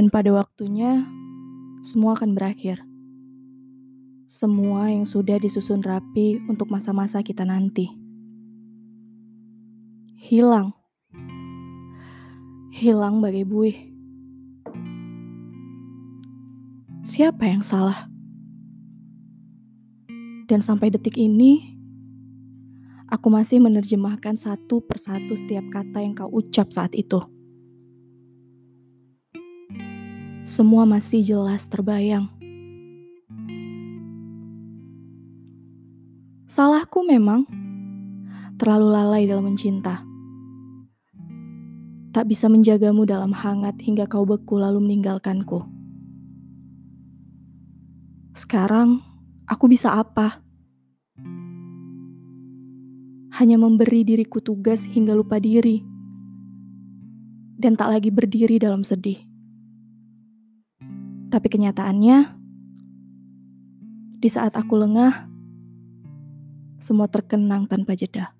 Dan pada waktunya, semua akan berakhir. Semua yang sudah disusun rapi untuk masa-masa kita nanti. Hilang. Hilang bagai buih. Siapa yang salah? Dan sampai detik ini, aku masih menerjemahkan satu persatu setiap kata yang kau ucap saat itu. Semua masih jelas terbayang. Salahku memang terlalu lalai dalam mencinta. Tak bisa menjagamu dalam hangat hingga kau beku lalu meninggalkanku. Sekarang, aku bisa apa? Hanya memberi diriku tugas hingga lupa diri dan tak lagi berdiri dalam sedih. Tapi kenyataannya, di saat aku lengah, semua terkenang tanpa jeda.